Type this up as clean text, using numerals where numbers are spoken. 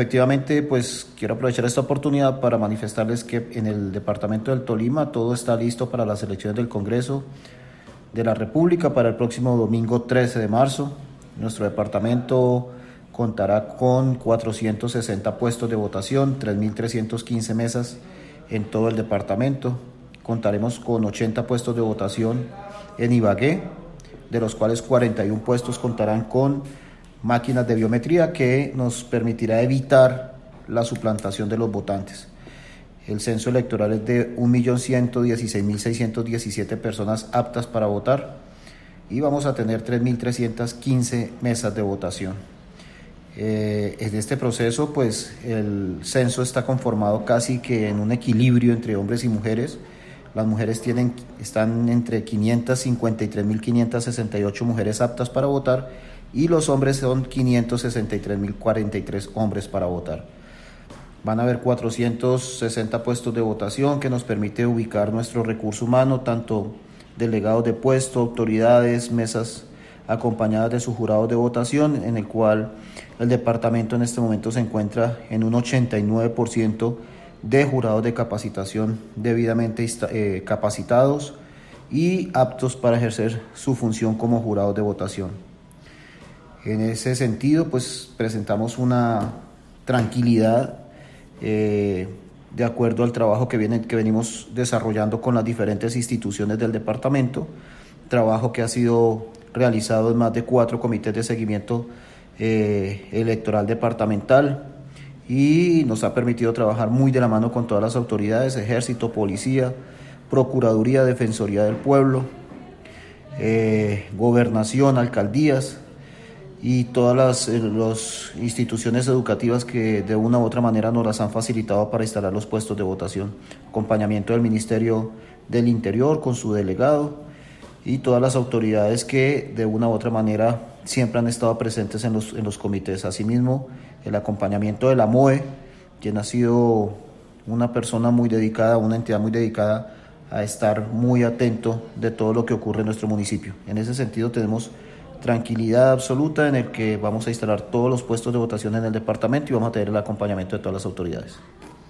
Efectivamente, pues quiero aprovechar esta oportunidad para manifestarles que en el departamento del Tolima todo está listo para las elecciones del Congreso de la República para el próximo domingo 13 de marzo. Nuestro departamento contará con 460 puestos de votación, 3.315 mesas en todo el departamento. Contaremos con 80 puestos de votación en Ibagué, de los cuales 41 puestos contarán con máquinas de biometría que nos permitirá evitar la suplantación de los votantes. El censo electoral es de 1.116.617 personas aptas para votar y vamos a tener 3.315 mesas de votación. En este proceso, pues el censo está conformado casi que en un equilibrio entre hombres y mujeres. Las mujeres están entre 553.568 mujeres aptas para votar y los hombres son 563.043 hombres para votar. Van a haber 460 puestos de votación que nos permite ubicar nuestro recurso humano, tanto delegados de puesto, autoridades, mesas acompañadas de sus jurados de votación, en el cual el departamento en este momento se encuentra en un 89% de jurados de capacitación debidamente capacitados y aptos para ejercer su función como jurados de votación. En ese sentido, pues presentamos una tranquilidad de acuerdo al trabajo que venimos desarrollando con las diferentes instituciones del departamento, trabajo que ha sido realizado en más de 4 comités de seguimiento electoral departamental, y nos ha permitido trabajar muy de la mano con todas las autoridades, ejército, policía, procuraduría, defensoría del pueblo, gobernación, alcaldías y todas las instituciones educativas que de una u otra manera nos las han facilitado para instalar los puestos de votación. Acompañamiento del Ministerio del Interior con su delegado y todas las autoridades que de una u otra manera siempre han estado presentes en los comités. Asimismo, el acompañamiento de la MOE, quien ha sido una persona muy dedicada, una entidad muy dedicada a estar muy atento de todo lo que ocurre en nuestro municipio. En ese sentido, tenemos tranquilidad absoluta en el que vamos a instalar todos los puestos de votación en el departamento y vamos a tener el acompañamiento de todas las autoridades.